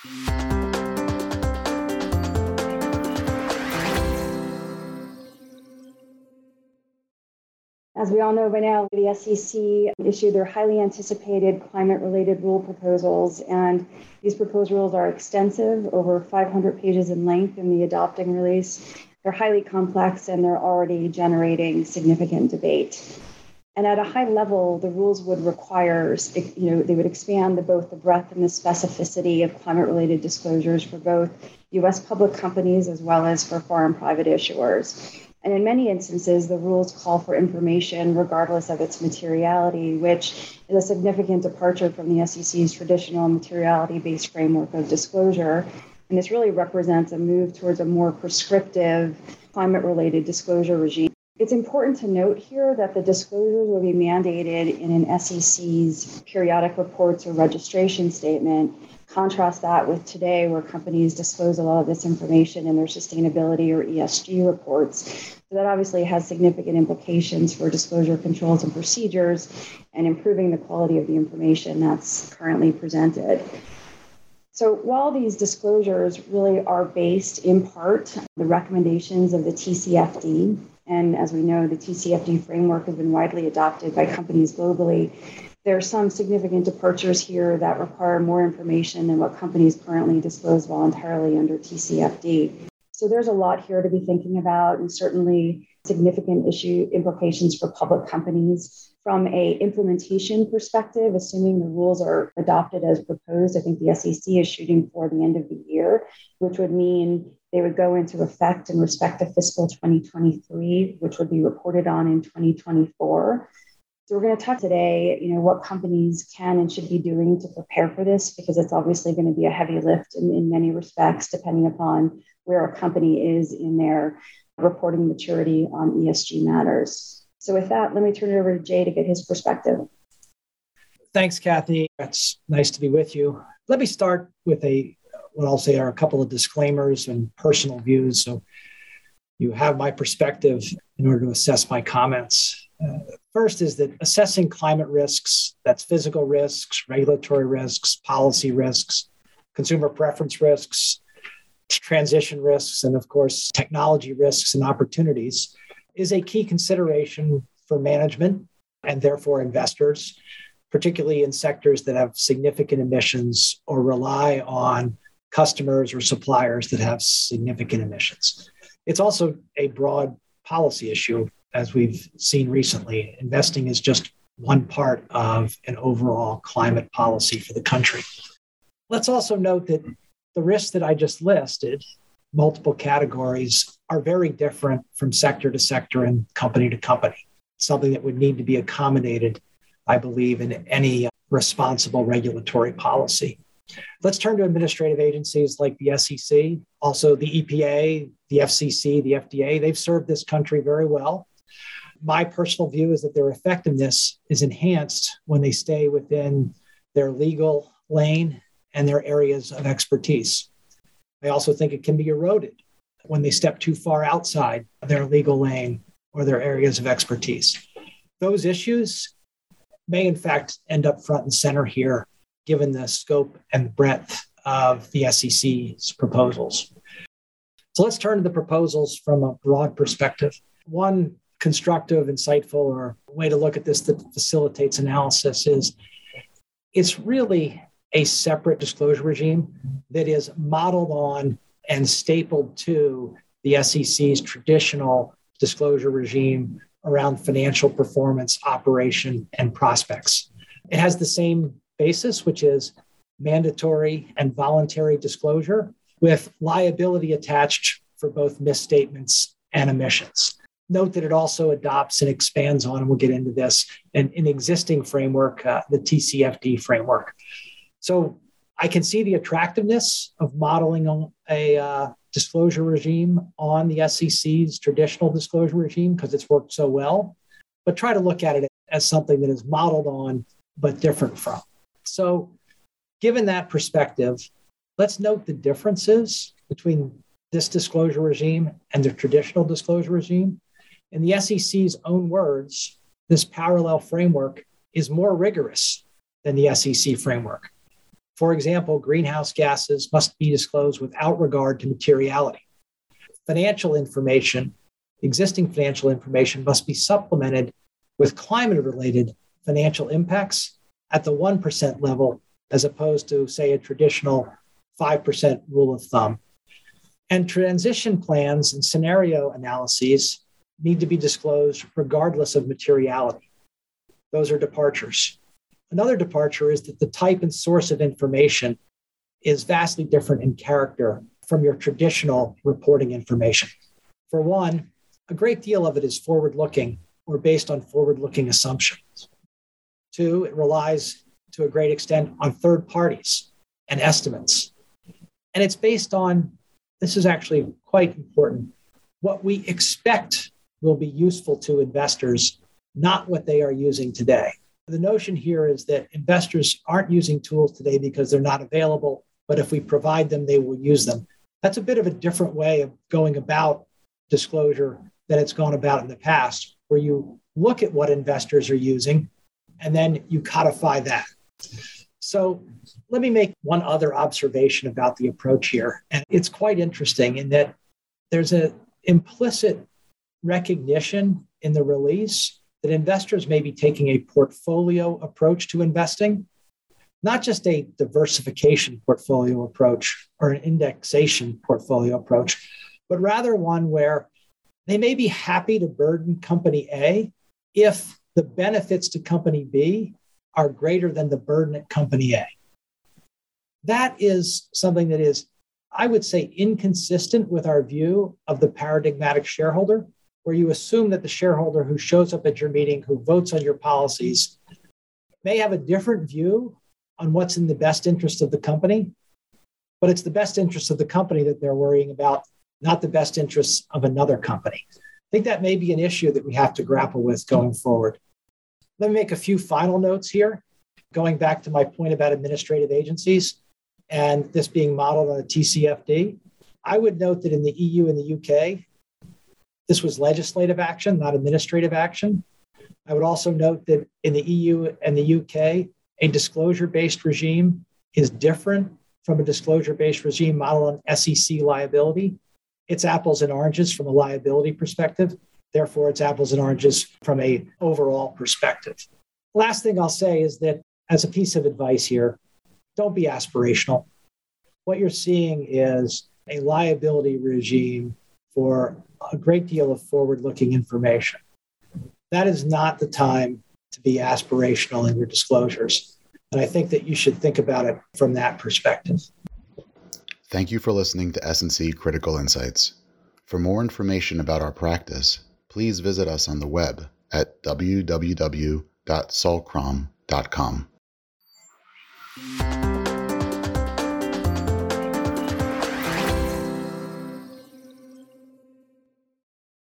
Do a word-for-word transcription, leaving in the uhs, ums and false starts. As we all know by now, the S E C issued their highly anticipated climate-related rule proposals, and these proposed rules are extensive, over five hundred pages in length in the adopting release. They're highly complex, and they're already generating significant debate. And at a high level, the rules would require, you know, they would expand the, both the breadth and the specificity of climate-related disclosures for both U S public companies as well as for foreign private issuers. And in many instances, the rules call for information regardless of its materiality, which is a significant departure from the S E C's traditional materiality-based framework of disclosure. And this really represents a move towards a more prescriptive climate-related disclosure regime. It's important to note here that the disclosures will be mandated in an S E C's periodic reports or registration statement. Contrast that with today, where companies disclose a lot of this information in their sustainability or E S G reports. So that obviously has significant implications for disclosure controls and procedures and improving the quality of the information that's currently presented. So while these disclosures really are based in part on the recommendations of the T C F D, and as we know, the T C F D framework has been widely adopted by companies globally, there are some significant departures here that require more information than what companies currently disclose voluntarily under T C F D. So there's a lot here to be thinking about, and certainly significant issue implications for public companies. From a implementation perspective, assuming the rules are adopted as proposed, I think the S E C is shooting for the end of the year, which would mean they would go into effect in respect to fiscal twenty twenty-three, which would be reported on in twenty twenty-four. So we're going to talk today, you know, what companies can and should be doing to prepare for this, because it's obviously going to be a heavy lift in, in many respects, depending upon where a company is in their reporting maturity on E S G matters. So with that, let me turn it over to Jay to get his perspective. Thanks, Kathy. It's nice to be with you. Let me start with a, what I'll say are a couple of disclaimers and personal views. So you have my perspective in order to assess my comments. Uh, first is that assessing climate risks, that's physical risks, regulatory risks, policy risks, consumer preference risks, transition risks, and of course, technology risks and opportunities, is a key consideration for management and therefore investors, particularly in sectors that have significant emissions or rely on customers or suppliers that have significant emissions. It's also a broad policy issue. As we've seen recently, investing is just one part of an overall climate policy for the country. Let's also note that the risks that I just listed, multiple categories, are very different from sector to sector and company to company, something that would need to be accommodated, I believe, in any responsible regulatory policy. Let's turn to administrative agencies like the S E C, also the E P A, the F C C, the F D A. They've served this country very well. My personal view is that their effectiveness is enhanced when they stay within their legal lane and their areas of expertise. I also think it can be eroded when they step too far outside their legal lane or their areas of expertise. Those issues may, in fact, end up front and center here, given the scope and breadth of the S E C's proposals. So let's turn to the proposals from a broad perspective. One constructive, insightful, or way to look at this that facilitates analysis is it's really a separate disclosure regime that is modeled on and stapled to the S E C's traditional disclosure regime around financial performance, operation, and prospects. It has the same basis, which is mandatory and voluntary disclosure with liability attached for both misstatements and omissions. Note that it also adopts and expands on, and we'll get into this, an, an existing framework, uh, the T C F D framework. So I can see the attractiveness of modeling a uh, disclosure regime on the S E C's traditional disclosure regime because it's worked so well, but try to look at it as something that is modeled on but different from. So given that perspective, let's note the differences between this disclosure regime and the traditional disclosure regime. In the S E C's own words, this parallel framework is more rigorous than the S E C framework. For example, greenhouse gases must be disclosed without regard to materiality. Financial information, existing financial information must be supplemented with climate-related financial impacts at the one percent level, as opposed to, say, a traditional five percent rule of thumb. And transition plans and scenario analyses need to be disclosed regardless of materiality. Those are departures. Another departure is that the type and source of information is vastly different in character from your traditional reporting information. For one, a great deal of it is forward-looking or based on forward-looking assumptions. Two, it relies to a great extent on third parties and estimates. And it's based on, this is actually quite important, what we expect will be useful to investors, not what they are using today. The notion here is that investors aren't using tools today because they're not available, but if we provide them, they will use them. That's a bit of a different way of going about disclosure than it's gone about in the past, where you look at what investors are using and then you codify that. So let me make one other observation about the approach here. And it's quite interesting in that there's an implicit recognition in the release that investors may be taking a portfolio approach to investing, not just a diversification portfolio approach or an indexation portfolio approach, but rather one where they may be happy to burden company A if the benefits to company B are greater than the burden at company A. That is something that is, I would say, inconsistent with our view of the paradigmatic shareholder, where you assume that the shareholder who shows up at your meeting, who votes on your policies, may have a different view on what's in the best interest of the company, but it's the best interest of the company that they're worrying about, not the best interests of another company. I think that may be an issue that we have to grapple with going forward. Let me make a few final notes here, going back to my point about administrative agencies and this being modeled on the T C F D. I would note that in the E U and the U K, this was legislative action, not administrative action. I would also note that in the E U and the U K, a disclosure-based regime is different from a disclosure-based regime modeled on S E C liability. It's apples and oranges from a liability perspective. Therefore, it's apples and oranges from an overall perspective. Last thing I'll say is that as a piece of advice here, don't be aspirational. What you're seeing is a liability regime for a great deal of forward-looking information. That is not the time to be aspirational in your disclosures. And I think that you should think about it from that perspective. Thank you for listening to S N C Critical Insights. For more information about our practice, please visit us on the web at w w w dot solcrom dot com.